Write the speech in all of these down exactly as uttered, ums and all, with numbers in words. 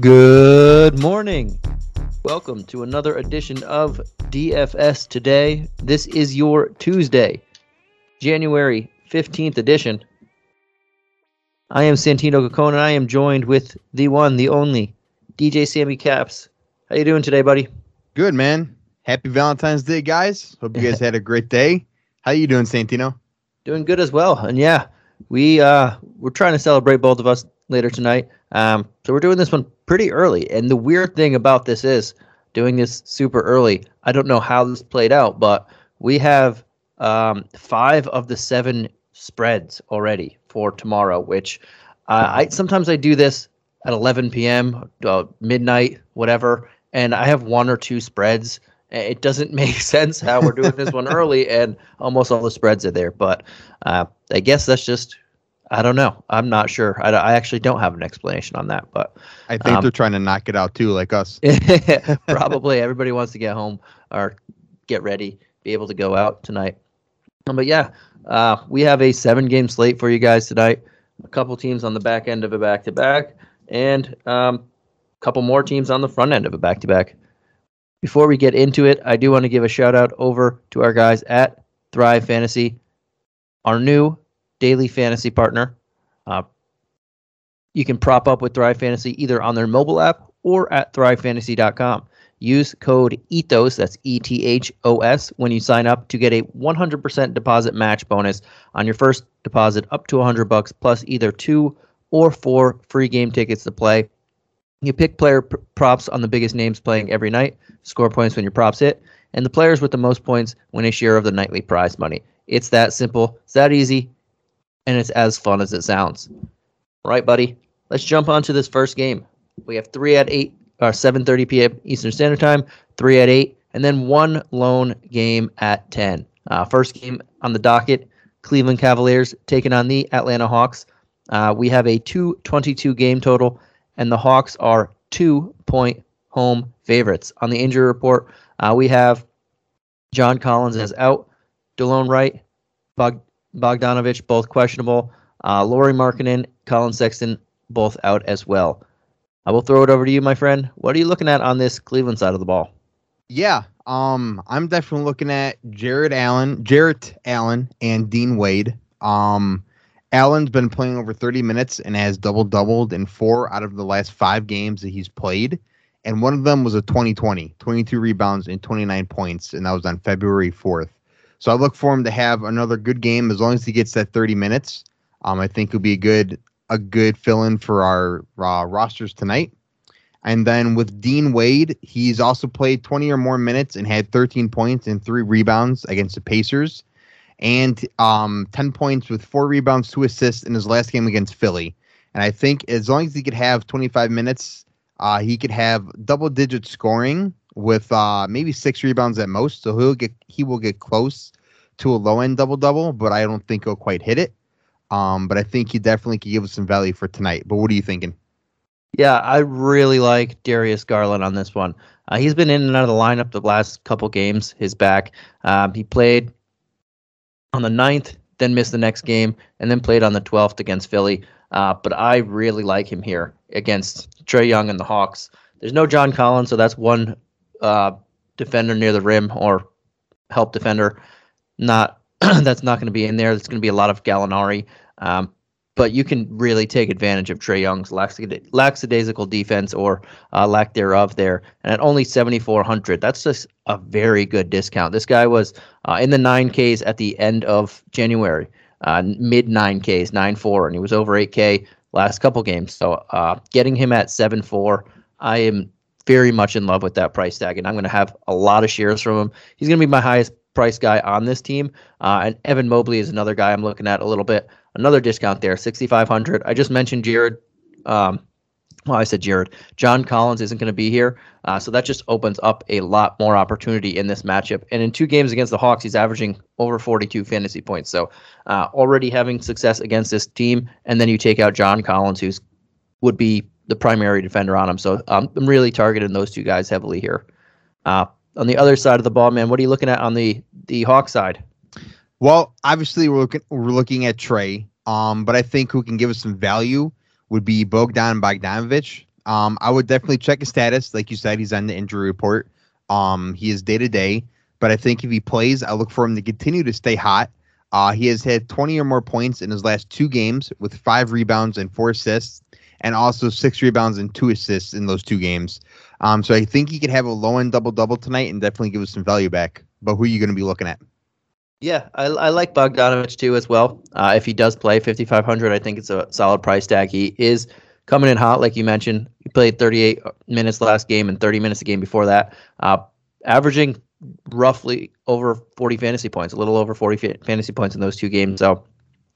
Good morning. Welcome to another edition of D F S Today. This is your Tuesday, January fifteenth edition. I am Santino Gacone, and I am joined with the one, the only, D J Sammy Caps. How you doing today, buddy? Good, man. Happy Valentine's Day, guys. Hope you guys had a great day. How you doing, Santino? Doing good as well. And yeah, we, uh, we're trying to celebrate both of us later tonight. Um, so we're doing this one pretty early. And the weird thing about this is doing this super early. I don't know how this played out, but we have um, five of the seven spreads already for tomorrow, which uh, I sometimes I do this at eleven p.m., uh, midnight, whatever. And I have one or two spreads. It doesn't make sense how we're doing this one early, and almost all the spreads are there. But uh, I guess that's just... I don't know. I'm not sure. I, I actually don't have an explanation on that, but I think um, they're trying to knock it out too, like us. Probably everybody wants to get home or get ready, be able to go out tonight. Um, but yeah, uh, we have a seven-game slate for you guys tonight. A couple teams on the back end of a back-to-back, and um, a couple more teams on the front end of a back-to-back. Before we get into it, I do want to give a shout-out over to our guys at Thrive Fantasy, our new daily fantasy partner. Uh, you can prop up with Thrive Fantasy either on their mobile app or at thrive fantasy dot com. Use code ETHOS, that's E T H O S, when you sign up to get a one hundred percent deposit match bonus on your first deposit up to one hundred bucks, plus either two or four free game tickets to play. You pick player pr- props on the biggest names playing every night, score points when your props hit, and the players with the most points win a share of the nightly prize money. It's that simple. It's that easy. And it's as fun as it sounds. All right, buddy. Let's jump on to this first game. We have three at eight, or seven thirty p.m. Eastern Standard Time, three at eight, and then one lone game at ten. Uh, first game on the docket, Cleveland Cavaliers taking on the Atlanta Hawks. Uh, we have a two twenty-two game total, and the Hawks are two-point home favorites. On the injury report, uh, we have John Collins as out, DeLone Wright, Bog. Bogdanovich, both questionable. Uh, Lauri Markkanen, Colin Sexton, both out as well. I will throw it over to you, my friend. What are you looking at on this Cleveland side of the ball? Yeah, um, I'm definitely looking at Jarrett Allen, Jarrett Allen, and Dean Wade. Um, Allen's been playing over thirty minutes and has double-doubled in four out of the last five games that he's played, and one of them was a twenty twenty, twenty-two rebounds and twenty-nine points, and that was on February fourth. So I look for him to have another good game as long as he gets that thirty minutes. Um, I think he'll be a good a good fill-in for our uh, rosters tonight. And then with Dean Wade, he's also played twenty or more minutes and had thirteen points and three rebounds against the Pacers, and um, ten points with four rebounds, two assists in his last game against Philly. And I think as long as he could have twenty-five minutes, uh, he could have double-digit scoring with uh, maybe six rebounds at most. So he'll get he will get close to a low-end double-double, but I don't think he'll quite hit it. Um, but I think he definitely could give us some value for tonight. But what are you thinking? Yeah, I really like Darius Garland on this one. Uh, he's been in and out of the lineup the last couple games, his back. Um, he played on the ninth, then missed the next game, and then played on the twelfth against Philly. Uh, but I really like him here against Trae Young and the Hawks. There's no John Collins, so that's one Uh, defender near the rim or help defender. Not that's not going to be in there. That's going to be a lot of Gallinari. Um, but you can really take advantage of Trae Young's lackadaisical, lackadaisical defense or uh, lack thereof there. And at only seventy-four hundred, that's just a very good discount. This guy was uh, in the nine Ks at the end of January, uh, mid nine Ks, nine four, and he was over eight K last couple games. So uh, getting him at seven four, I am very much in love with that price tag, and I'm going to have a lot of shares from him. He's going to be my highest price guy on this team, uh, and Evan Mobley is another guy I'm looking at a little bit. Another discount there, sixty-five hundred. I just mentioned Jared. Um, well, I said Jared. John Collins isn't going to be here, uh, so that just opens up a lot more opportunity in this matchup. And in two games against the Hawks, he's averaging over forty-two fantasy points, so uh, already having success against this team, and then you take out John Collins, who's would be the primary defender on him. So um, I'm really targeting those two guys heavily here. Uh, on the other side of the ball, man, what are you looking at on the, the Hawk side? Well, obviously we're looking, we're looking at Trae, um, but I think who can give us some value would be Bogdan Bogdanovich. Um, I would definitely check his status. Like you said, he's on the injury report. Um, he is day to day, but I think if he plays, I look for him to continue to stay hot. Uh, he has had twenty or more points in his last two games with five rebounds and four assists, and also six rebounds and two assists in those two games. Um, so I think he could have a low-end double-double tonight and definitely give us some value back. But who are you going to be looking at? Yeah, I, I like Bogdanovich too as well. Uh, if he does play fifty-five hundred, I think it's a solid price tag. He is coming in hot, like you mentioned. He played thirty-eight minutes last game and thirty minutes the game before that, uh, averaging roughly over forty fantasy points, a little over forty fa- fantasy points in those two games. So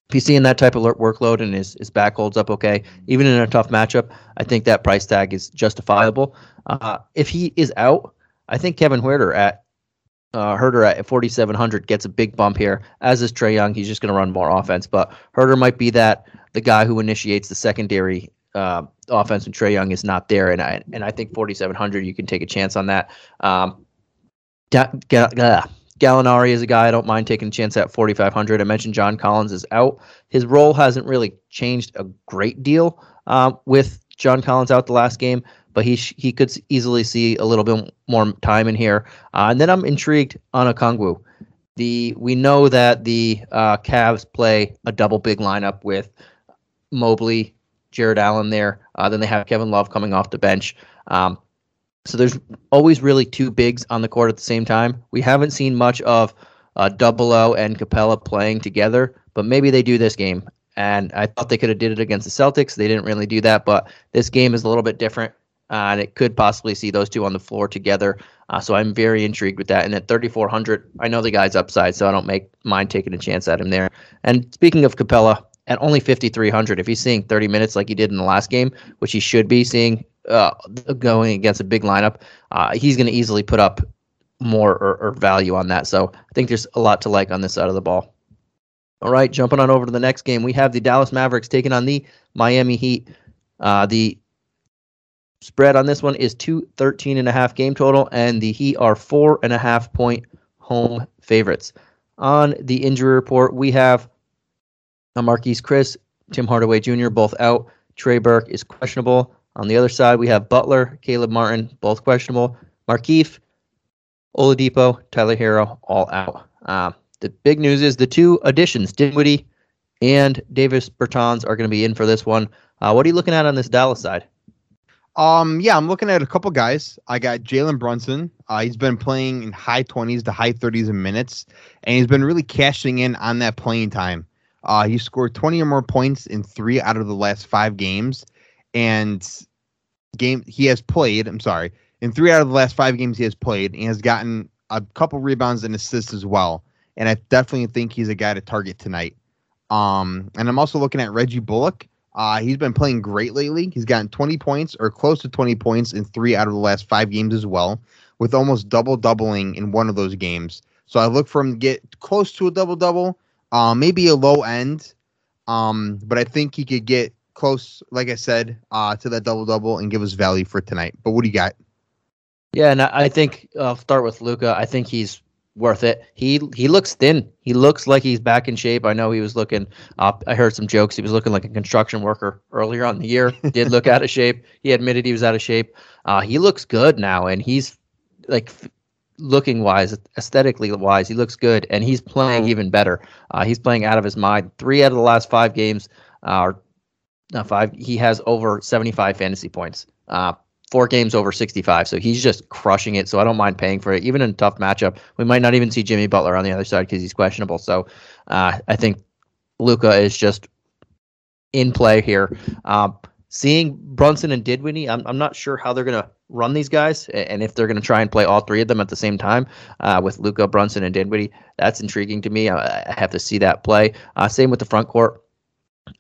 if he's seeing that type of workload and his, his back holds up okay, even in a tough matchup, I think that price tag is justifiable. Uh, if he is out, I think Kevin Huerter at uh, Huerter at forty-seven hundred gets a big bump here, as is Trae Young. He's just going to run more offense, but Huerter might be that the guy who initiates the secondary uh, offense when Trae Young is not there, and I and I think forty-seven hundred, you can take a chance on that. Um, da- ga- ga- Gallinari is a guy I don't mind taking a chance at forty-five hundred. I mentioned John Collins is out. His role hasn't really changed a great deal uh, with John Collins out the last game, but he sh- he could easily see a little bit more time in here. Uh, and then I'm intrigued on Okongwu. The we know that the uh, Cavs play a double big lineup with Mobley, Jarrett Allen there. Uh, then they have Kevin Love coming off the bench. Um, So there's always really two bigs on the court at the same time. We haven't seen much of uh, Double O and Capella playing together, but maybe they do this game. And I thought they could have did it against the Celtics. They didn't really do that, but this game is a little bit different, uh, and it could possibly see those two on the floor together. Uh, so I'm very intrigued with that. And at thirty-four hundred, I know the guy's upside, so I don't make mind taking a chance at him there. And speaking of Capella, at only fifty-three hundred, if he's seeing thirty minutes like he did in the last game, which he should be seeing, Uh, going against a big lineup, uh, he's going to easily put up more or, or value on that. So I think there's a lot to like on this side of the ball. All right, jumping on over to the next game, we have the Dallas Mavericks taking on the Miami Heat. Uh, the spread on this one is two thirteen and a half game total, and the Heat are four and a half point home favorites. On the injury report, we have Marquise Chris, Tim Hardaway Junior both out. Trey Burke is questionable. On the other side, we have Butler, Caleb Martin, both questionable. Markeef, Oladipo, Tyler Herro, all out. Uh, the big news is the two additions, Dinwiddie and Davis Bertans, are going to be in for this one. Uh, what are you looking at on this Dallas side? Um, yeah, I'm looking at a couple guys. I got Jalen Brunson. Uh, he's been playing in high twenties to high thirties in minutes, and he's been really cashing in on that playing time. Uh, he scored twenty or more points in three out of the last five games. And game he has played, I'm sorry, in three out of the last five games he has played, and has gotten a couple rebounds and assists as well. And I definitely think he's a guy to target tonight. Um, and I'm also looking at Reggie Bullock. Uh, he's been playing great lately. He's gotten twenty points or close to twenty points in three out of the last five games as well, with almost double-doubling in one of those games. So I look for him to get close to a double-double, uh, maybe a low end, um, but I think he could get close, like I said, uh, to that double-double and give us value for tonight. But what do you got? Yeah, and I, I think uh, I'll start with Luka. I think he's worth it. He he looks thin. He looks like he's back in shape. I know he was looking uh, – I heard some jokes. He was looking like a construction worker earlier on in the year. Did look out of shape. He admitted he was out of shape. Uh, he looks good now, and he's like f- – looking-wise, aesthetically-wise, he looks good, and he's playing even better. Uh, he's playing out of his mind. Three out of the last five games are uh, – Not five. He has over seventy-five fantasy points, uh, four games over sixty-five. So he's just crushing it. So I don't mind paying for it, even in a tough matchup. We might not even see Jimmy Butler on the other side because he's questionable. So uh, I think Luka is just in play here. Uh, seeing Brunson and Dinwiddie, I'm, I'm not sure how they're going to run these guys and if they're going to try and play all three of them at the same time uh, with Luka, Brunson, and Dinwiddie. That's intriguing to me. I, I have to see that play. Uh, same with the front court.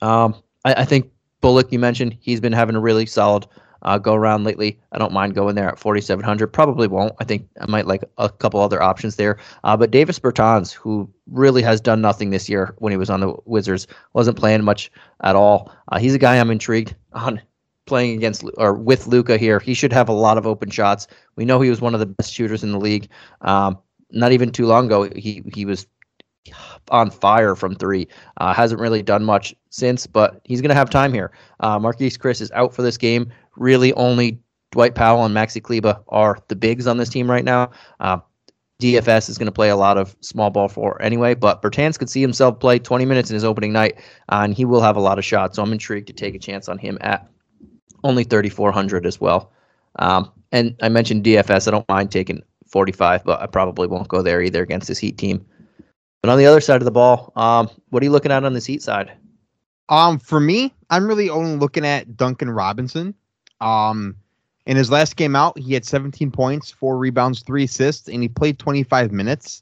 Um, I, I think Bullock, you mentioned, he's been having a really solid uh, go-around lately. I don't mind going there at forty-seven hundred. Probably won't. I think I might like a couple other options there. Uh, but Davis Bertans, who really has done nothing this year when he was on the Wizards, wasn't playing much at all. Uh, he's a guy I'm intrigued on playing against or with Luka here. He should have a lot of open shots. We know he was one of the best shooters in the league. Um, not even too long ago, he he was on fire from three. Uh, hasn't really done much since, but he's going to have time here. Uh, Marquise Chris is out for this game. Really only Dwight Powell and Maxi Kleba are the bigs on this team right now. Uh, D F S is going to play a lot of small ball four anyway, but Bertans could see himself play twenty minutes in his opening night, uh, and he will have a lot of shots, so I'm intrigued to take a chance on him at only thirty-four hundred as well. Um, and I mentioned D F S. I don't mind taking forty-five, but I probably won't go there either against this Heat team. But on the other side of the ball, um, what are you looking at on this Heat side? Um, for me, I'm really only looking at Duncan Robinson. Um, in his last game out, he had seventeen points, four rebounds, three assists, and he played twenty-five minutes.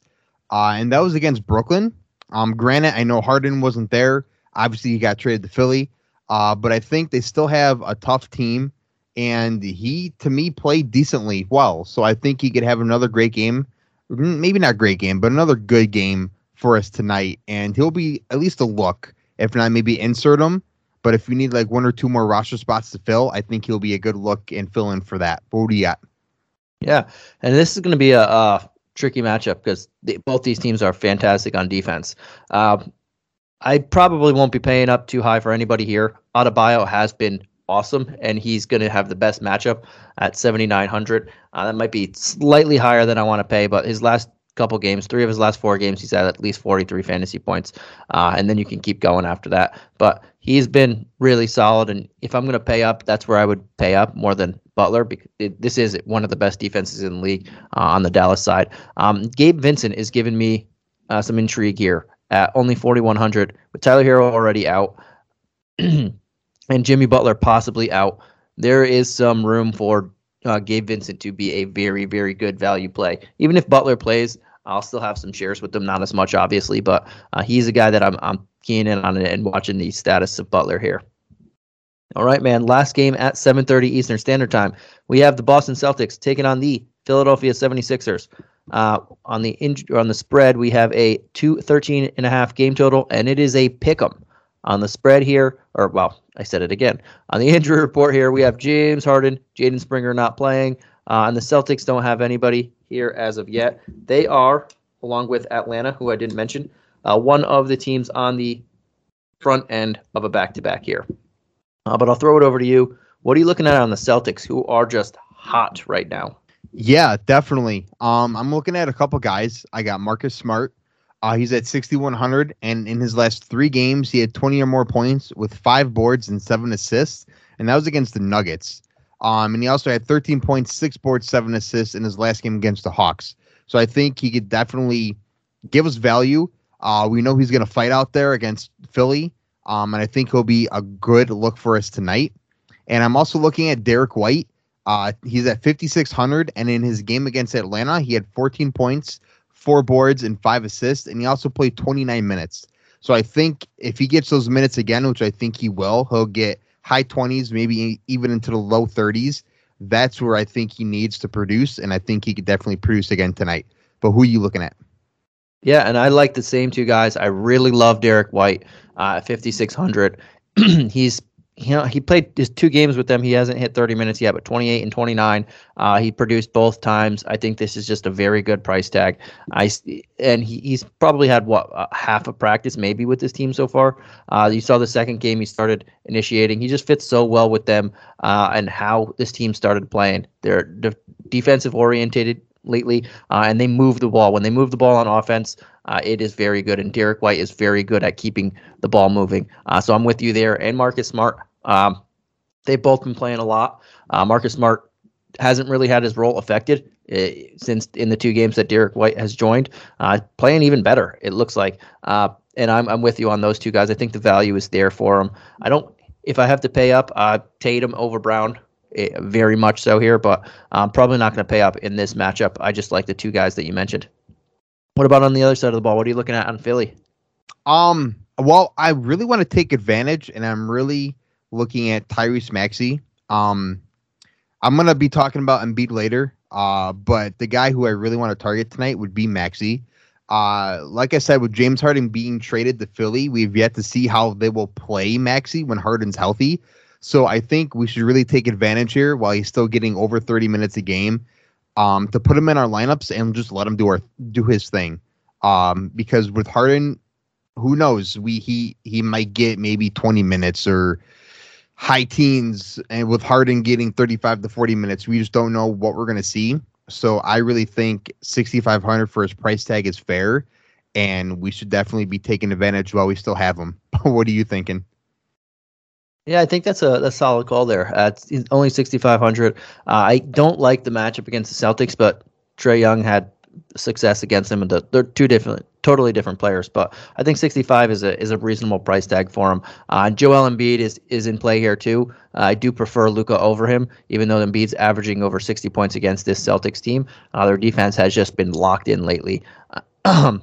Uh, and that was against Brooklyn. Um, granted, I know Harden wasn't there. Obviously, he got traded to Philly. Uh, but I think they still have a tough team, and he, to me, played decently well. So I think he could have another great game. Maybe not great game, but another good game for us tonight. And he'll be at least a look. If not, maybe insert him. But if you need like one or two more roster spots to fill, I think he'll be a good look and fill in for that. What do you got? Yeah, and this is going to be a uh, tricky matchup because they, both these teams are fantastic on defense. Uh, I probably won't be paying up too high for anybody here. Adebayo has been awesome, and he's going to have the best matchup at seventy-nine hundred. Uh, that might be slightly higher than I want to pay, but his last couple games, three of his last four games, he's had at least forty-three fantasy points, uh, and then you can keep going after that. But he's been really solid, and if I'm going to pay up, that's where I would pay up more than Butler, because it, this is one of the best defenses in the league uh, on the Dallas side. Um, Gabe Vincent is giving me uh, some intrigue here at only forty-one hundred, with Tyler Herro already out. And Jimmy Butler possibly out. There is some room for uh, Gabe Vincent to be a very, very good value play. Even if Butler plays, I'll still have some shares with them. Not as much, obviously, but uh, he's a guy that I'm I'm keen in on and watching the status of Butler here. All right, man. Last game at seven thirty Eastern Standard Time. We have the Boston Celtics taking on the Philadelphia seventy-sixers. Uh, on the in- on the spread, we have a two thirteen and a half game total, and it is a pick'em. On the spread here, or, well, I said it again. On the injury report here, we have James Harden, Jaden Springer not playing, uh, and the Celtics don't have anybody here as of yet. They are, along with Atlanta, who I didn't mention, uh, one of the teams on the front end of a back-to-back here. Uh, but I'll throw it over to you. What are you looking at on the Celtics, who are just hot right now? Yeah, definitely. Um, I'm looking at a couple guys. I got Marcus Smart. Uh, he's at sixty-one hundred, and in his last three games, he had twenty or more points with five boards and seven assists, and that was against the Nuggets. Um, and he also had thirteen points, six boards, seven assists in his last game against the Hawks. So I think he could definitely give us value. Uh, we know he's going to fight out there against Philly, um, and I think he'll be a good look for us tonight. And I'm also looking at Derrick White. Uh, he's at fifty-six hundred, and in his game against Atlanta, he had fourteen points, four boards and five assists, and he also played twenty-nine minutes. So I think if he gets those minutes again, which I think he will, he'll get high twenties, maybe even into the low thirties. That's where I think he needs to produce, and I think he could definitely produce again tonight. But who are you looking at? Yeah, and I like the same two guys. I really love Derrick White uh, at fifty-six hundred. He's You know, he played his two games with them. He hasn't hit thirty minutes yet, but twenty-eight and twenty-nine. Uh, he produced both times. I think this is just a very good price tag. I, and he, he's probably had, what, uh, half a practice maybe with this team so far. Uh, you saw the second game he started initiating. He just fits so well with them uh, and how this team started playing. They're de- defensive orientated lately, uh, and they move the ball. When they move the ball on offense, Uh, it is very good, and Derrick White is very good at keeping the ball moving. Uh, so I'm with you there. And Marcus Smart, um, they've both been playing a lot. Uh, Marcus Smart hasn't really had his role affected uh, since in the two games that Derrick White has joined. Uh, playing even better, it looks like. Uh, and I'm I'm with you on those two guys. I think the value is there for them. I don't. If I have to pay up, uh, Tatum over Brown. It, very much so here, but I'm probably not going to pay up in this matchup. I just like the two guys that you mentioned. What about on the other side of the ball? What are you looking at on Philly? Um, well, I really want to take advantage, and I'm really looking at Tyrese Maxey. Um, I'm going to be talking about Embiid later, uh, but the guy who I really want to target tonight would be Maxey. Uh, like I said, with James Harden being traded to Philly, we've yet to see how they will play Maxey when Harden's healthy. So I think we should really take advantage here while he's still getting over thirty minutes a game. Um, to put him in our lineups and just let him do our do his thing. um, because with Harden, who knows? We he he might get maybe twenty minutes or high teens, and with Harden getting thirty-five to forty minutes, we just don't know what we're gonna see. So I really think sixty-five hundred for his price tag is fair, and we should definitely be taking advantage while we still have him. What are you thinking? Yeah, I think that's a that's solid call there. Uh, it's only sixty-five hundred. Uh, I don't like the matchup against the Celtics, but Trae Young had success against him, and they're two different, totally different players. But I think sixty-five is a is a reasonable price tag for him. Uh, Joel Embiid is is in play here too. Uh, I do prefer Luka over him, even though Embiid's averaging over sixty points against this Celtics team. Uh, their defense has just been locked in lately. Uh,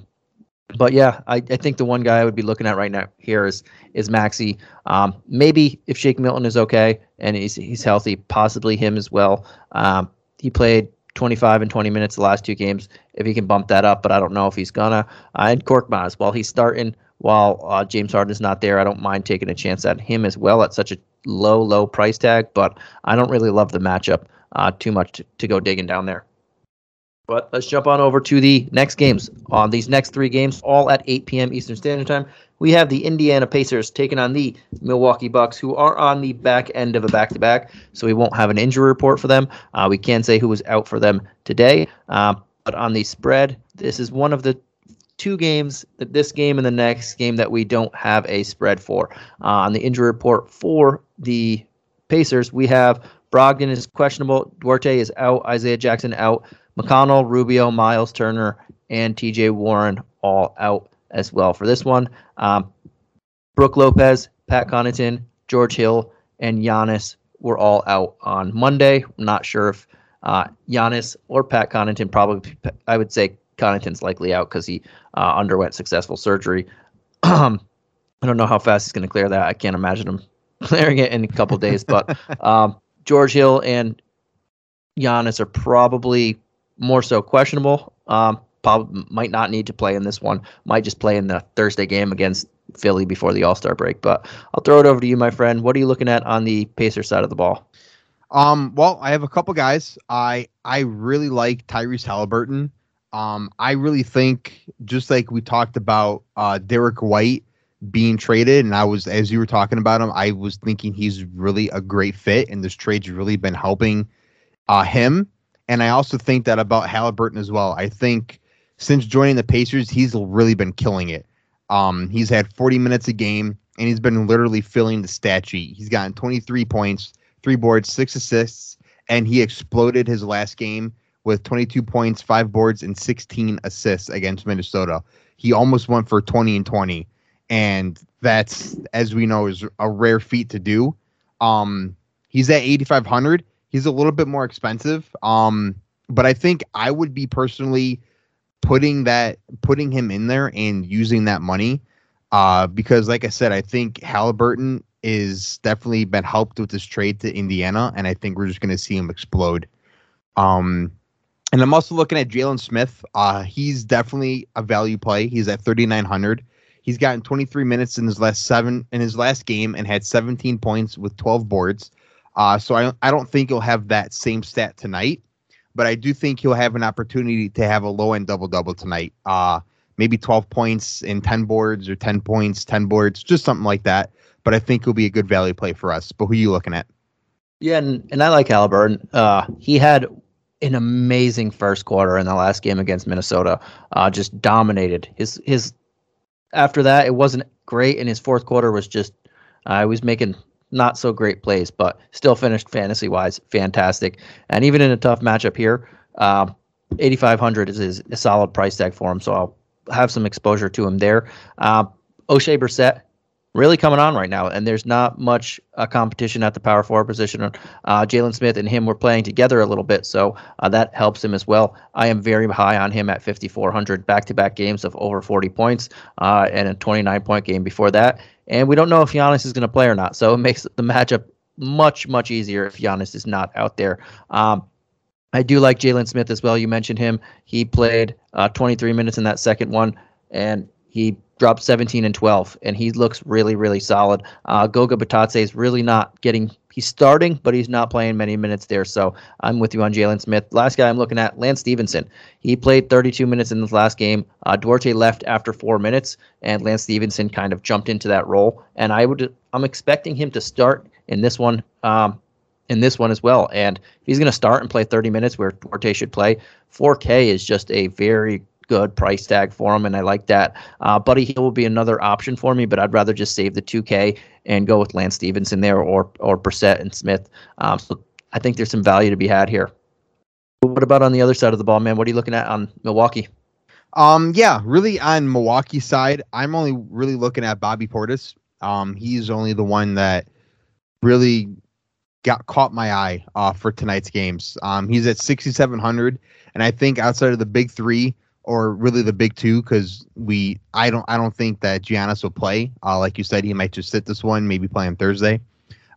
But yeah, I, I think the one guy I would be looking at right now here is is Maxey. Um, maybe if Shake Milton is okay and he's he's healthy, possibly him as well. Um, he played twenty-five and twenty minutes the last two games. If he can bump that up, but I don't know if he's gonna. Uh, and Korkmaz, while he's starting, while uh, James Harden is not there, I don't mind taking a chance at him as well at such a low, low price tag. But I don't really love the matchup uh, too much to, to go digging down there. But let's jump on over to the next games. On these next three games, all at eight p.m. Eastern Standard Time, we have the Indiana Pacers taking on the Milwaukee Bucks, who are on the back end of a back-to-back, so we won't have an injury report for them. Uh, we can say who was out for them today. Uh, but on the spread, this is one of the two games, this game and the next game, that we don't have a spread for. Uh, on the injury report for the Pacers, we have Brogdon is questionable, Duarte is out, Isaiah Jackson out, McConnell, Rubio, Miles Turner, and T J Warren all out as well for this one. Um, Brooke Lopez, Pat Connaughton, George Hill, and Giannis were all out on Monday. I'm not sure if uh, Giannis or Pat Connaughton probably, I would say Connaughton's likely out because he uh, underwent successful surgery. I don't know how fast he's going to clear that. I can't imagine him clearing it in a couple days. But um, George Hill and Giannis are probably more so questionable. Um, probably might not need to play in this one. Might just play in the Thursday game against Philly before the All-Star break. But I'll throw it over to you, my friend. What are you looking at on the Pacers side of the ball? Um, well, I have a couple guys. I I really like Tyrese Halliburton. Um, I really think, just like we talked about uh, Derrick White being traded, and I was, as you were talking about him, I was thinking he's really a great fit, and this trade's really been helping uh, him. And I also think that about Halliburton as well. I think since joining the Pacers, he's really been killing it. Um, he's had forty minutes a game, and he's been literally filling the stat sheet. He's gotten twenty-three points, three boards, six assists, and he exploded his last game with twenty-two points, five boards, and sixteen assists against Minnesota. He almost went for twenty and twenty, and that's, as we know, is a rare feat to do. Um, he's at eighty-five hundred. He's a little bit more expensive, um, but I think I would be personally putting that putting him in there and using that money uh, because, like I said, I think Halliburton is definitely been helped with this trade to Indiana, and I think we're just going to see him explode. Um, and I'm also looking at Jalen Smith. Uh, he's definitely a value play. He's at thirty-nine hundred. He's gotten twenty-three minutes in his last seven in his last game and had seventeen points with twelve boards. Uh, so I, I don't think he'll have that same stat tonight, but I do think he'll have an opportunity to have a low-end double-double tonight. Uh, maybe twelve points and ten boards or ten points, ten boards, just something like that. But I think he'll be a good value play for us. But who are you looking at? Yeah, and, and I like Halliburton. Uh, he had an amazing first quarter in the last game against Minnesota. Uh, just dominated. His his after that, it wasn't great, and his fourth quarter was just uh, he was making – not so great plays, but still finished fantasy-wise fantastic. And even in a tough matchup here, um, eighty-five hundred is, is a solid price tag for him, so I'll have some exposure to him there. Uh, O'Shea Brissett really coming on right now, and there's not much uh, competition at the power forward position. Uh, Jalen Smith and him were playing together a little bit, so uh, that helps him as well. I am very high on him at fifty-four hundred, back-to-back games of over forty points uh, and a twenty-nine point game before that. And we don't know if Giannis is going to play or not, so it makes the matchup much, much easier if Giannis is not out there. Um, I do like Jalen Smith as well. You mentioned him. He played uh, twenty-three minutes in that second one, and he dropped seventeen and twelve, and he looks really, really solid. Uh, Goga Bitadze is really not getting – he's starting, but he's not playing many minutes there, so I'm with you on Jalen Smith. Last guy I'm looking at, Lance Stevenson. He played thirty-two minutes in this last game. Uh, Duarte left after four minutes, and Lance Stevenson kind of jumped into that role, and I would, I'm expecting him to start in this one um, in this one as well, and he's going to start and play thirty minutes where Duarte should play. four K is just a very – good price tag for him, and I like that. Uh, Buddy Hill will be another option for me, but I'd rather just save the two K and go with Lance Stevenson there or or Brissett and Smith. Um, so I think there's some value to be had here. What about on the other side of the ball, man? What are you looking at on Milwaukee? Um, yeah, really on Milwaukee's side, I'm only really looking at Bobby Portis. Um, he's only the one that really got caught my eye uh, for tonight's games. Um, he's at sixty-seven hundred, and I think outside of the big three, or really the big two, because we, I don't, I don't think that Giannis will play. Uh, like you said, he might just sit this one, maybe play him Thursday.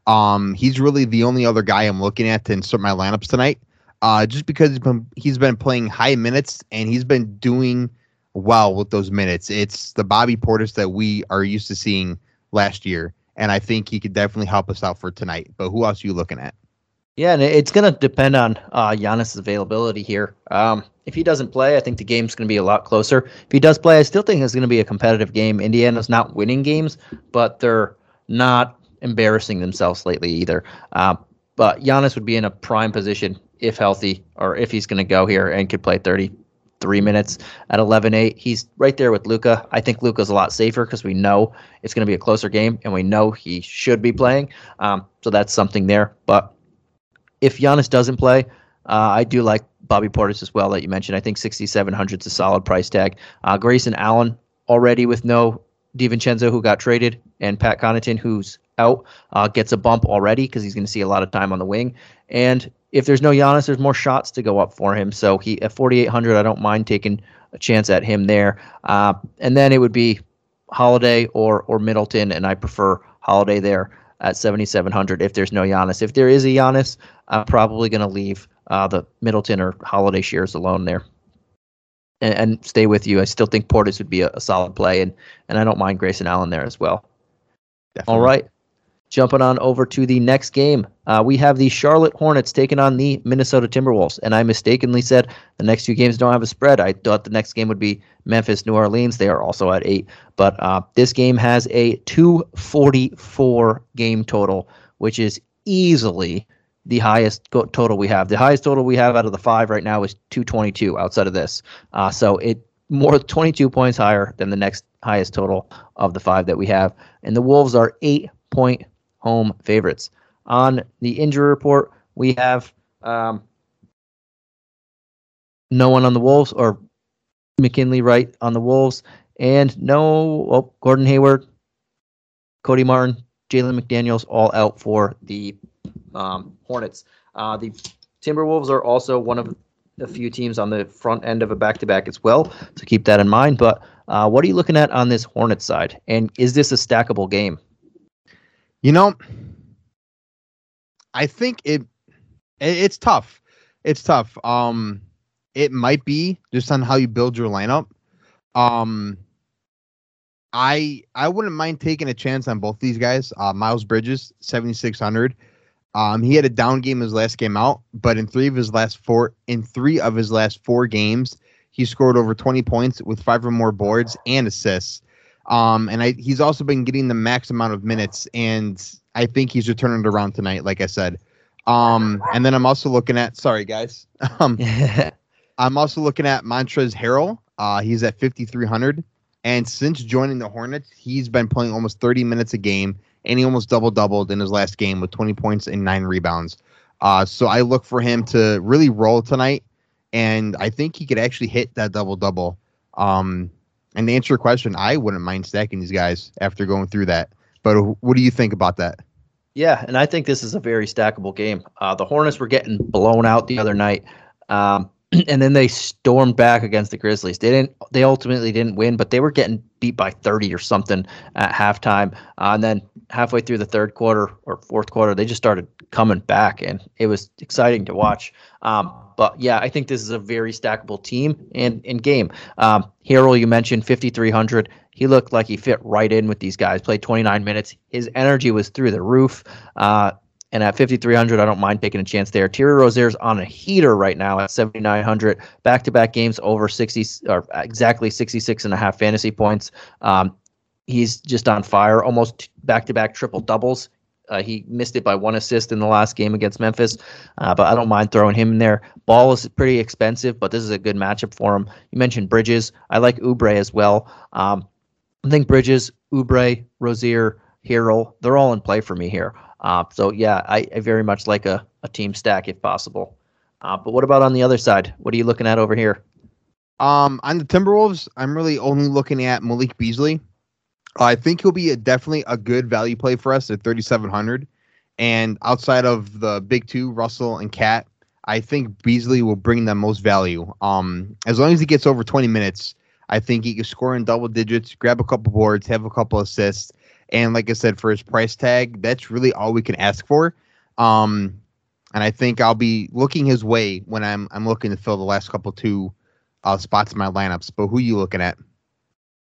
Um, he's really the only other guy I'm looking at to insert my lineups tonight, uh, just because he's been, he's been playing high minutes and he's been doing well with those minutes. It's the Bobby Portis that we are used to seeing last year, and I think he could definitely help us out for tonight. But who else are you looking at? Yeah, and it's going to depend on uh, Giannis' availability here. Um, if he doesn't play, I think the game's going to be a lot closer. If he does play, I still think it's going to be a competitive game. Indiana's not winning games, but they're not embarrassing themselves lately either. Uh, but Giannis would be in a prime position if healthy or if he's going to go here and could play thirty-three minutes at eleven eight. He's right there with Luka. I think Luka's a lot safer because we know it's going to be a closer game, and we know he should be playing. Um, so that's something there. But if Giannis doesn't play, uh, I do like Bobby Portis as well that you mentioned. I think sixty-seven hundred is a solid price tag. Uh, Grayson Allen already with no DiVincenzo, who got traded, and Pat Connaughton, who's out, uh, gets a bump already because he's going to see a lot of time on the wing. And if there's no Giannis, there's more shots to go up for him. So he at forty-eight hundred, I don't mind taking a chance at him there. Uh, and then it would be Holiday or or Middleton, and I prefer Holiday there at seventy-seven hundred if there's no Giannis. If there is a Giannis, I'm probably going to leave uh, the Middleton or Holiday shares alone there and, and stay with you. I still think Portis would be a, a solid play, and and I don't mind Grayson Allen there as well. Definitely. All right, jumping on over to the next game. Uh, we have the Charlotte Hornets taking on the Minnesota Timberwolves, and I mistakenly said the next two games don't have a spread. I thought the next game would be Memphis-New Orleans. They are also at eight, but uh, this game has a two forty-four game total, which is easily the highest go- total we have. The highest total we have out of the five right now is two twenty-two outside of this. Uh, so it more twenty-two points higher than the next highest total of the five that we have. And the Wolves are eight-point home favorites. On the injury report, we have um, no one on the Wolves, or McKinley Wright on the Wolves, and no oh, Gordon Hayward, Cody Martin, Jalen McDaniels all out for the um, Hornets. Uh, the Timberwolves are also one of a few teams on the front end of a back-to-back as well, so keep that in mind. But uh, what are you looking at on this Hornets side, and is this a stackable game? You know, I think it, it it's tough. It's tough. Um, it might be just on how you build your lineup. Um, I I wouldn't mind taking a chance on both these guys. Uh, Miles Bridges, seventy-six hundred. Um, he had a down game his last game out, but in three of his last four in three of his last four games, he scored over twenty points with five or more boards and assists. Um, and I, he's also been getting the max amount of minutes, and I think he's returning it around tonight, like I said. Um, and then I'm also looking at, sorry guys, um, I'm also looking at Montrezl Harrell. Uh, he's at fifty-three hundred, and since joining the Hornets, he's been playing almost thirty minutes a game, and he almost double doubled in his last game with twenty points and nine rebounds. Uh, so I look for him to really roll tonight, and I think he could actually hit that double double. Um, and to answer your question, I wouldn't mind stacking these guys after going through that. But what do you think about that? Yeah, and I think this is a very stackable game. Uh, the Hornets were getting blown out the other night, um, and then they stormed back against the Grizzlies. They didn't. They ultimately didn't win, but they were getting beat by thirty or something at halftime. Uh, and then halfway through the third quarter or fourth quarter, they just started coming back, and it was exciting to watch. Um, but, yeah, I think this is a very stackable team and, and game. Um, Harrell, you mentioned, fifty-three hundred. He looked like he fit right in with these guys, played twenty-nine minutes. His energy was through the roof. Uh, and at fifty-three hundred, I don't mind taking a chance there. Terry Rozier's on a heater right now at seventy-nine hundred. Back-to-back games over sixty, or exactly sixty-six and a half fantasy points. Um, he's just on fire, almost back-to-back triple-doubles. Uh, he missed it by one assist in the last game against Memphis, uh, but I don't mind throwing him in there. Ball is pretty expensive, but this is a good matchup for him. You mentioned Bridges. I like Oubre as well. Um, I think Bridges, Oubre, Rozier, Herro, they're all in play for me here. Uh, so, yeah, I, I very much like a, a team stack if possible. Uh, but what about on the other side? What are you looking at over here? Um, on the Timberwolves, I'm really only looking at Malik Beasley. I think he'll be a, definitely a good value play for us at thirty-seven hundred. And outside of the big two, Russell and Cat, I think Beasley will bring them most value. Um, as long as he gets over twenty minutes, I think he can score in double digits, grab a couple boards, have a couple assists. And like I said, for his price tag, that's really all we can ask for. Um, and I think I'll be looking his way when I'm I'm looking to fill the last couple two uh, spots in my lineups. But who are you looking at?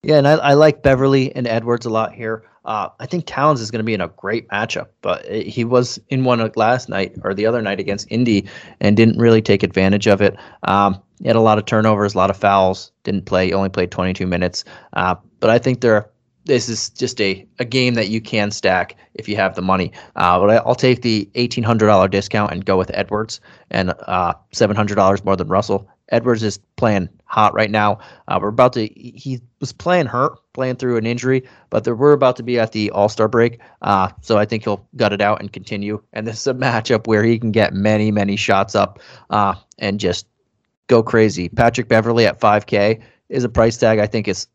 Yeah, and I, I like Beverly and Edwards a lot here. Uh, I think Towns is going to be in a great matchup, but it, he was in one last night or the other night against Indy and didn't really take advantage of it. Um, he had a lot of turnovers, a lot of fouls, didn't play, only played twenty-two minutes. Uh, but I think there, this is just a, a game that you can stack if you have the money. Uh, but I, I'll take the eighteen hundred dollars discount and go with Edwards and uh, seven hundred dollars more than Russell. Edwards is playing hot right now. Uh, we're about to. He was playing hurt, playing through an injury, but there, we're about to be at the All-Star break. Uh, so I think he'll gut it out and continue. And this is a matchup where he can get many, many shots up uh, and just go crazy. Patrick Beverly at five K is a price tag I think is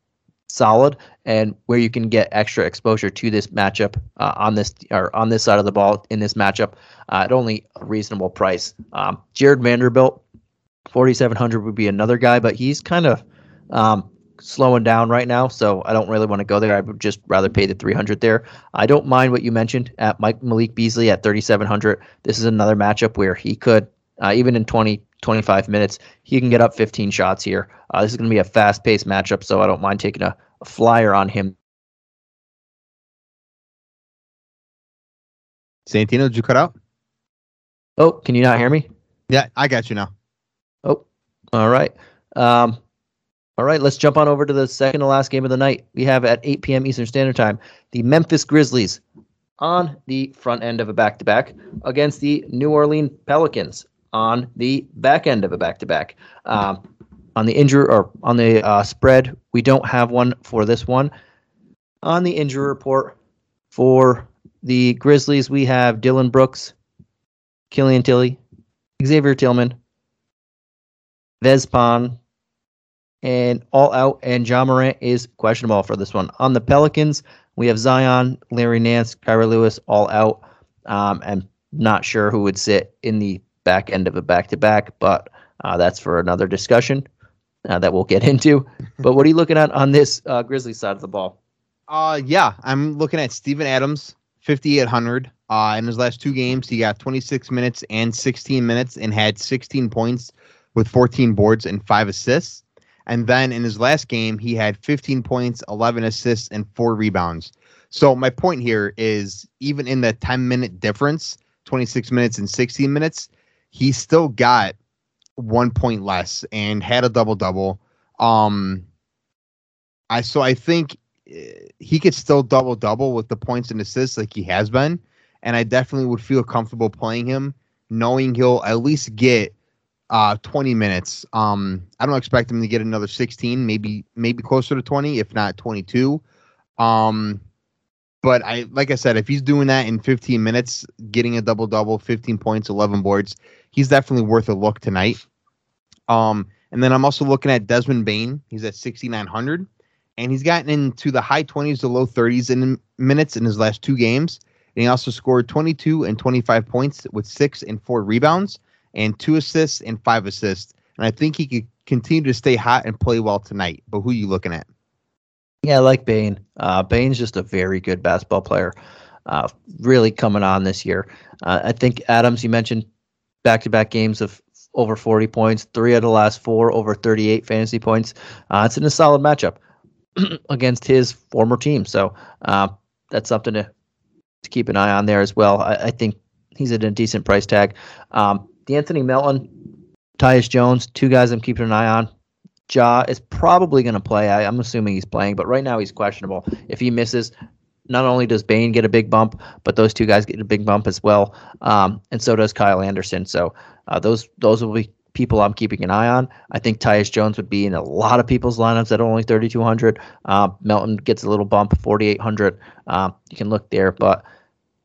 solid and where you can get extra exposure to this matchup uh, on this or on this side of the ball in this matchup uh, at only a reasonable price. Um, Jared Vanderbilt. forty-seven hundred would be another guy, but he's kind of um, slowing down right now, so I don't really want to go there. I would just rather pay the three hundred there. I don't mind what you mentioned at Mike Malik Beasley at thirty-seven hundred. This is another matchup where he could, uh, even in twenty, twenty-five minutes, he can get up fifteen shots here. Uh, this is going to be a fast-paced matchup, so I don't mind taking a, a flyer on him. Santino, did you cut out? Oh, can you not hear me? Yeah, I got you now. Oh, all right. Um, all right, let's jump on over to the second to last game of the night. We have at eight p.m. Eastern Standard Time, the Memphis Grizzlies on the front end of a back-to-back against the New Orleans Pelicans on the back end of a back-to-back. Um, on the injury or on the uh, spread, we don't have one for this one. On the injury report for the Grizzlies, we have Dillon Brooks, Killian Tilly, Xavier Tillman, Vespon, and all out, and Ja Morant is questionable for this one. On the Pelicans, we have Zion, Larry Nance, Kyra Lewis, all out. Um, I'm not sure who would sit in the back end of a back-to-back, but uh, that's for another discussion uh, that we'll get into. But what are you looking at on this uh, Grizzlies side of the ball? Uh, yeah, I'm looking at Steven Adams, fifty-eight hundred. Uh, in his last two games, he got twenty-six minutes and sixteen minutes and had sixteen points. With fourteen boards and five assists. And then in his last game, he had fifteen points, eleven assists, and four rebounds. So my point here is even in the ten-minute difference, twenty-six minutes and sixteen minutes, he still got one point less and had a double-double. Um, I So I think he could still double-double with the points and assists like he has been, and I definitely would feel comfortable playing him, knowing he'll at least get Uh, twenty minutes. Um, I don't expect him to get another sixteen, maybe maybe closer to twenty, if not twenty-two. Um, but I, like I said, if he's doing that in fifteen minutes, getting a double-double, fifteen points, eleven boards, he's definitely worth a look tonight. Um, and then I'm also looking at Desmond Bain. He's at sixty-nine hundred, and he's gotten into the high twenties to low thirties in minutes in his last two games. And he also scored twenty-two and twenty-five points with six and four rebounds. And two assists and five assists. And I think he could continue to stay hot and play well tonight. But who are you looking at? Yeah, I like Bane. Uh, Bane's just a very good basketball player. Uh, really coming on this year. Uh, I think Adams, you mentioned back-to-back games of over forty points. Three out of the last four over thirty-eight fantasy points. Uh, it's in a solid matchup. against his former team. So uh, that's something to, to keep an eye on there as well. I, I think he's at a decent price tag. Um, D'Anthony Melton, Tyus Jones, two guys I'm keeping an eye on. Ja is probably going to play. I, I'm assuming he's playing, but right now he's questionable. If he misses, not only does Bane get a big bump, but those two guys get a big bump as well, um, and so does Kyle Anderson. So uh, those those will be people I'm keeping an eye on. I think Tyus Jones would be in a lot of people's lineups at only thirty-two hundred. Uh, Melton gets a little bump, forty-eight hundred. Um, you can look there, but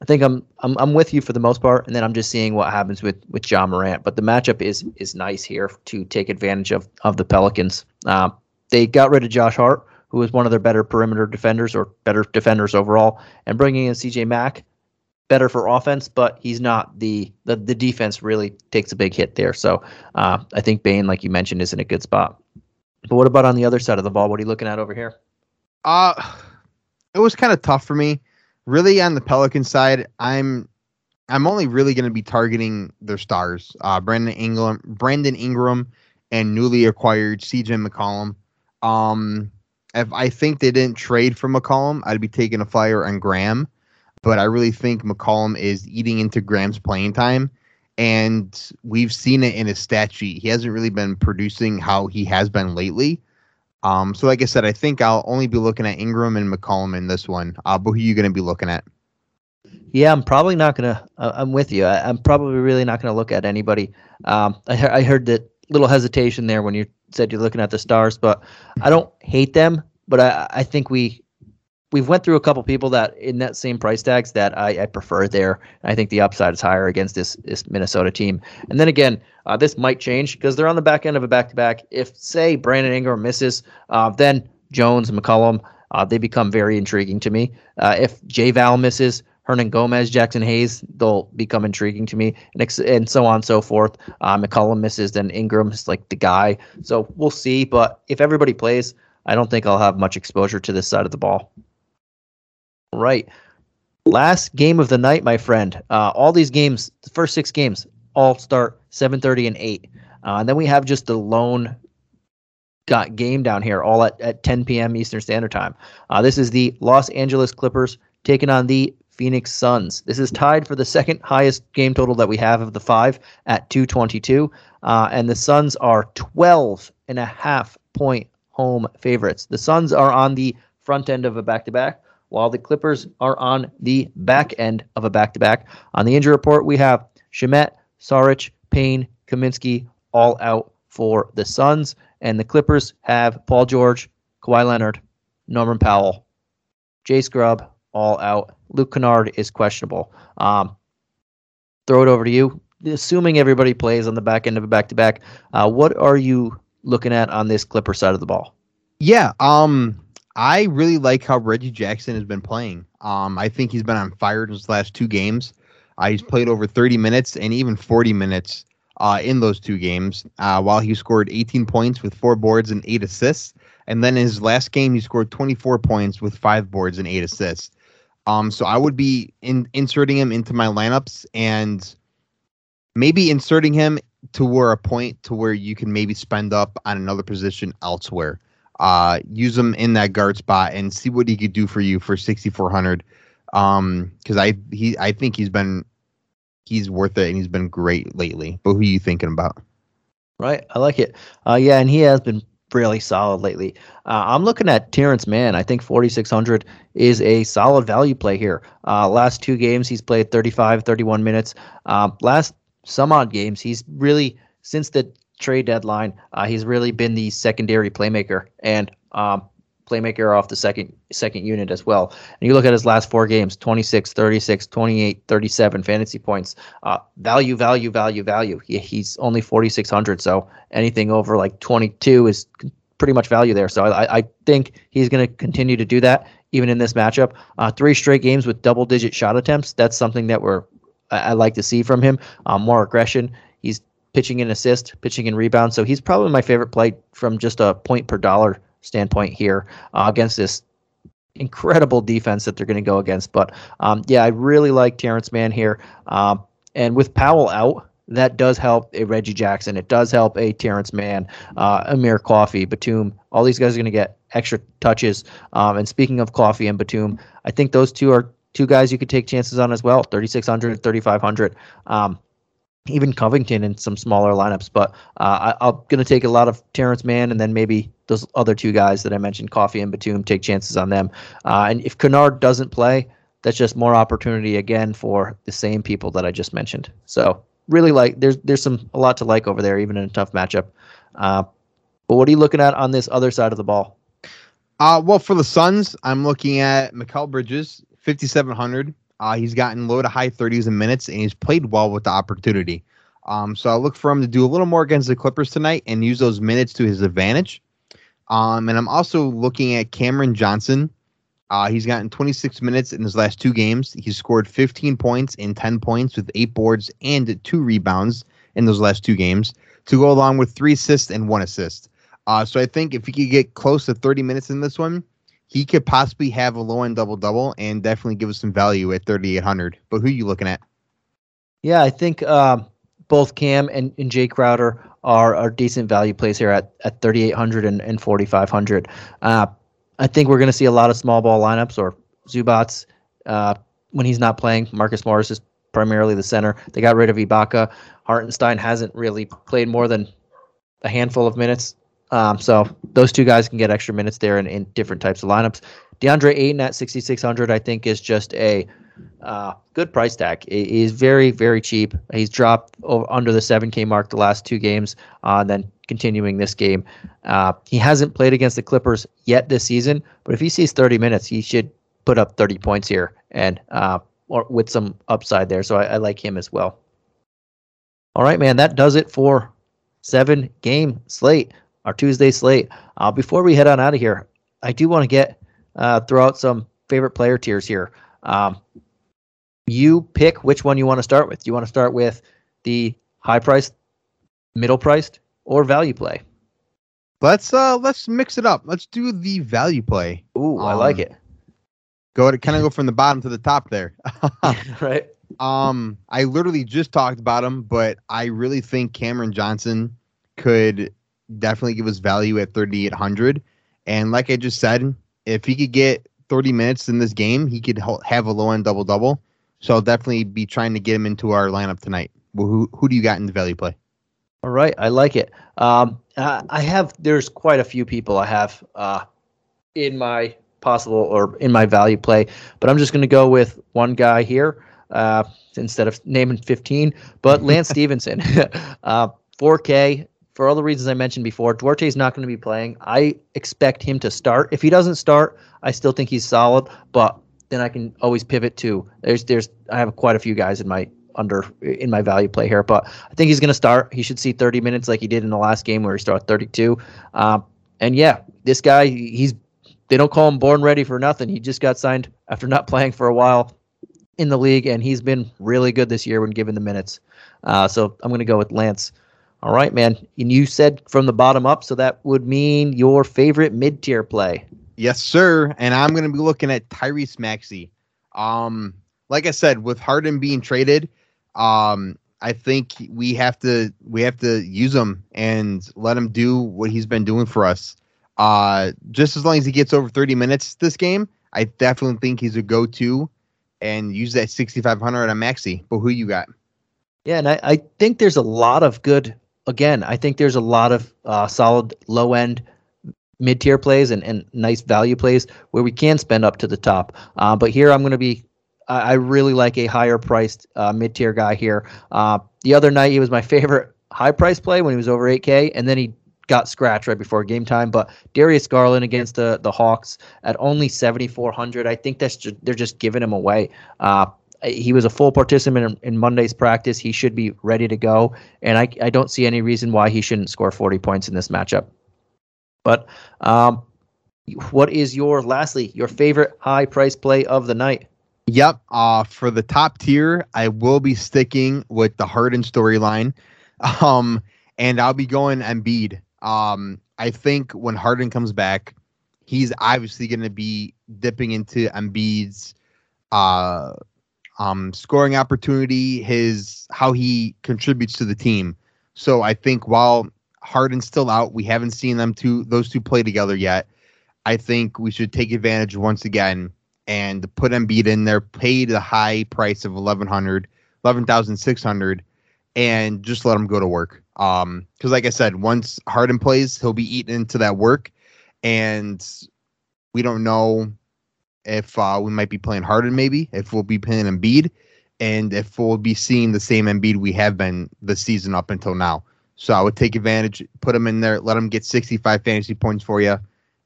I think I'm I'm I'm with you for the most part, and then I'm just seeing what happens with with Ja Morant. But the matchup is is nice here to take advantage of of the Pelicans. Uh, they got rid of Josh Hart, who is one of their better perimeter defenders or better defenders overall, and bringing in C J Mack, better for offense, but he's not the the, the defense really takes a big hit there. So uh, I think Bane, like you mentioned, is in a good spot. But what about on the other side of the ball? What are you looking at over here? Uh, it was kind of tough for me. Really, on the Pelican side, I'm I'm only really going to be targeting their stars, uh, Brandon Ingram, Brandon Ingram, and newly acquired C J McCollum. Um, If I think they didn't trade for McCollum, I'd be taking a flyer on Graham. But I really think McCollum is eating into Graham's playing time. And we've seen it in his stat sheet. He hasn't really been producing how he has been lately. Um, so like I said, I think I'll only be looking at Ingram and McCollum in this one. Uh, but who are you going to be looking at? Yeah, I'm probably not going to. Uh, I'm with you. I, I'm probably really not going to look at anybody. Um, I, I heard that little hesitation there when you said you're looking at the stars, but I don't hate them, but I, I think we we've went through a couple people that in that same price tags that I, I prefer there. I think the upside is higher against this this Minnesota team. And then again, uh, this might change because they're on the back end of a back-to-back. If say Brandon Ingram misses, uh, then Jones and McCollum, uh, they become very intriguing to me. Uh, if J Val misses, Hernan Gomez, Jackson Hayes, they'll become intriguing to me, and ex- and so on and so forth. Uh, McCollum misses, then Ingram is like the guy. So we'll see, but if everybody plays, I don't think I'll have much exposure to this side of the ball. All right. Last game of the night, my friend. Uh, all these games, the first six games, all start seven thirty and eight. Uh, and then we have just the lone got game down here, all at, at ten p.m. Eastern Standard Time. Uh, this is the Los Angeles Clippers taking on the Phoenix Suns. This is tied for the second highest game total that we have of the five at two twenty-two. Uh, and the Suns are twelve and a half point home favorites. The Suns are on the front end of a back-to-back, while the Clippers are on the back end of a back-to-back. On the injury report, we have Shemet, Saric, Payne, Kaminsky all out for the Suns. And the Clippers have Paul George, Kawhi Leonard, Norman Powell, Jay Scrubb all out. Luke Kennard is questionable. Um, throw it over to you. Assuming everybody plays on the back end of a back-to-back, uh, what are you looking at on this Clipper side of the ball? Yeah, um, I really like how Reggie Jackson has been playing. Um, I think he's been on fire in his last two games. Uh, he's played over thirty minutes and even forty minutes uh, in those two games, uh, while he scored eighteen points with four boards and eight assists. And then in his last game, he scored twenty-four points with five boards and eight assists. Um, so I would be in, inserting him into my lineups and maybe inserting him to where a point to where you can maybe spend up on another position elsewhere. Uh, use him in that guard spot and see what he could do for you for sixty-four hundred. Um, because I he I think he's been he's worth it and he's been great lately. But who are you thinking about? Right, I like it. Uh, yeah, and he has been really solid lately. Uh, I'm looking at Terrence Mann. I think forty-six hundred is a solid value play here. Uh, last two games, he's played thirty-five, thirty-one minutes. Uh, last some odd games, he's really, since the trade deadline, uh, he's really been the secondary playmaker and um, playmaker off the second second unit as well. And you look at his last four games, twenty-six, thirty-six, twenty-eight, thirty-seven fantasy points. Uh, value, value, value, value. He, he's only forty-six hundred, so anything over like twenty-two is pretty much value there. So I, I think he's going to continue to do that even in this matchup. Uh, three straight games with double-digit shot attempts. That's something that we're I, I like to see from him. Uh, more aggression. He's pitching in assist, pitching in rebound. So he's probably my favorite play from just a point-per-dollar standpoint here uh, against this incredible defense that they're going to go against. But um, yeah, I really like Terrence Mann here. Um, and with Powell out, that does help a Reggie Jackson. It does help a Terrence Mann, uh, Amir Coffey, Batum. All these guys are going to get extra touches. Um, and speaking of Coffey and Batum, I think those two are two guys you could take chances on as well, thirty-six hundred, thirty-five hundred. Um, even Covington in some smaller lineups. But uh, I, I'm going to take a lot of Terrence Mann, and then maybe those other two guys that I mentioned, Coffey and Batum, take chances on them. Uh, and if Kennard doesn't play, that's just more opportunity again for the same people that I just mentioned. So really like there's there's some a lot to like over there, even in a tough matchup. Uh, but what are you looking at on this other side of the ball? Uh, well, for the Suns, I'm looking at Mikal Bridges, fifty-seven hundred. Uh, he's gotten low to high thirties in minutes, and he's played well with the opportunity. Um, so I look for him to do a little more against the Clippers tonight and use those minutes to his advantage. Um, and I'm also looking at Cameron Johnson. Uh, he's gotten twenty-six minutes in his last two games. He's scored fifteen points and ten points with eight boards and two rebounds in those last two games to go along with three assists and one assist. Uh, so I think if he could get close to thirty minutes in this one, he could possibly have a low-end double-double and definitely give us some value at thirty-eight hundred. But who are you looking at? Yeah, I think um, both Cam and, and Jay Crowder are, are decent value plays here at, at thirty-eight hundred and, and forty-five hundred. Uh, I think we're going to see a lot of small ball lineups or Zubats uh, when he's not playing. Marcus Morris is primarily the center. They got rid of Ibaka. Hartenstein hasn't really played more than a handful of minutes. Um, so those two guys can get extra minutes there in, in different types of lineups. DeAndre Ayton at sixty-six hundred, I think, is just a uh, good price tag. He's very, very cheap. He's dropped over, under the seven K mark the last two games, uh, and then continuing this game. Uh, he hasn't played against the Clippers yet this season, but if he sees thirty minutes, he should put up thirty points here and uh, or with some upside there. So I, I like him as well. All right, man, that does it for seven game slate, our Tuesday slate. Uh, before we head on out of here, I do want to get uh, throw out some favorite player tiers here. Um, you pick which one you want to start with. You want to start with the high priced, middle priced, or value play? Let's uh let's mix it up. Let's do the value play. Ooh, um, I like it. Go to kind of go from the bottom to the top there. Right. Um, I literally just talked about him, but I really think Cameron Johnson could definitely give us value at thirty-eight hundred. And like I just said, if he could get thirty minutes in this game, he could have a low end double double. So I'll definitely be trying to get him into our lineup tonight. Well, who who do you got in the value play? All right, I like it. Um, I have there's quite a few people I have uh, in my possible or in my value play, but I'm just going to go with one guy here uh, instead of naming fifteen. But Lance Stevenson, uh, four K for all the reasons I mentioned before. Duarte's not going to be playing. I expect him to start. If he doesn't start, I still think he's solid. But then I can always pivot to there's there's I have quite a few guys in my. under in my value play here, but I think he's going to start. He should see thirty minutes like he did in the last game where he started thirty-two. Um, and yeah, this guy, he's they don't call him born ready for nothing. He just got signed after not playing for a while in the league, and he's been really good this year when given the minutes. Uh, so I'm going to go with Lance. All right, man. And you said from the bottom up, so that would mean your favorite mid-tier play. Yes, sir. And I'm going to be looking at Tyrese Maxey. Um, like I said, with Harden being traded, Um, I think we have to we have to use him and let him do what he's been doing for us. Uh, just as long as he gets over thirty minutes this game, I definitely think he's a go-to and use that sixty-five hundred on Maxey. But who you got? Yeah, and I, I think there's a lot of good. Again, I think there's a lot of uh, solid low-end mid-tier plays and, and nice value plays where we can spend up to the top. Uh, but here I'm going to be. I really like a higher-priced uh, mid-tier guy here. Uh, the other night, he was my favorite high-price play when he was over eight K, and then he got scratched right before game time. But Darius Garland against the the Hawks at only seventy-four hundred, I think that's just, they're just giving him away. Uh, he was a full participant in, in Monday's practice. He should be ready to go, and I, I don't see any reason why he shouldn't score forty points in this matchup. But um, what is your, lastly, your favorite high-price play of the night? Yep. Uh, for the top tier, I will be sticking with the Harden storyline. Um, and I'll be going Embiid. Um, I think when Harden comes back, he's obviously going to be dipping into Embiid's uh, um, scoring opportunity, his how he contributes to the team. So I think while Harden's still out, we haven't seen them two those two play together yet. I think we should take advantage once again and put Embiid in there, pay the high price of eleven hundred, eleven thousand six hundred, and just let him go to work. Um, because like I said, once Harden plays, he'll be eaten into that work, and we don't know if uh, we might be playing Harden, maybe if we'll be playing Embiid, and if we'll be seeing the same Embiid we have been the season up until now. So I would take advantage, put him in there, let him get sixty-five fantasy points for you,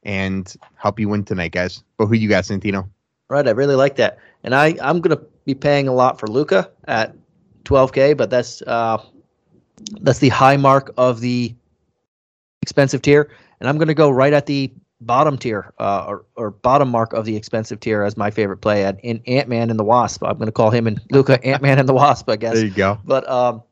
and help you win tonight, guys. But who you got, Santino? Right, I really like that, and I I'm gonna be paying a lot for Luka at twelve K, but that's uh that's the high mark of the expensive tier, and I'm gonna go right at the bottom tier uh, or or bottom mark of the expensive tier as my favorite play at in Ant-Man and the Wasp. I'm gonna call him and Luka Ant-Man and the Wasp, I guess. There you go. But um,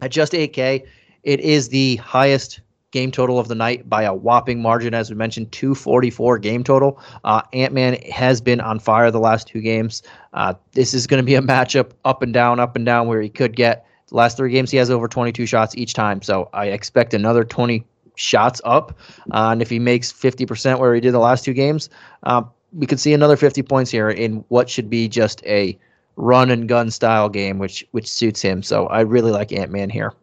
at just eight K, it is the highest game total of the night by a whopping margin, as we mentioned, two forty-four game total. Uh, Ant-Man has been on fire the last two games. Uh, this is going to be a matchup up and down, up and down, where he could get the last three games. He has over twenty-two shots each time, so I expect another twenty shots up. Uh, and if he makes fifty percent where he did the last two games, uh, we could see another fifty points here in what should be just a run and gun style game, which which suits him. So I really like Ant-Man here.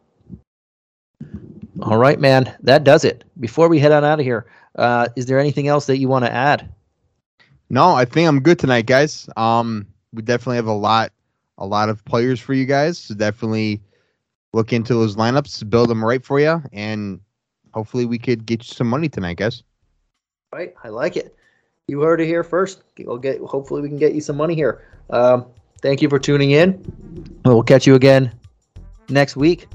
All right, man, that does it. Before we head on out of here, uh, is there anything else that you want to add? No, I think I'm good tonight, guys. Um, we definitely have a lot, a lot of players for you guys. So definitely look into those lineups, build them right for you, and hopefully we could get you some money tonight, guys. Right, I like it. You heard it here first. We'll get. Hopefully, we can get you some money here. Um, thank you for tuning in. We'll catch you again next week.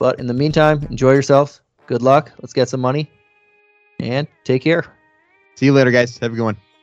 But in the meantime, enjoy yourselves. Good luck. Let's get some money. And take care. See you later, guys. Have a good one.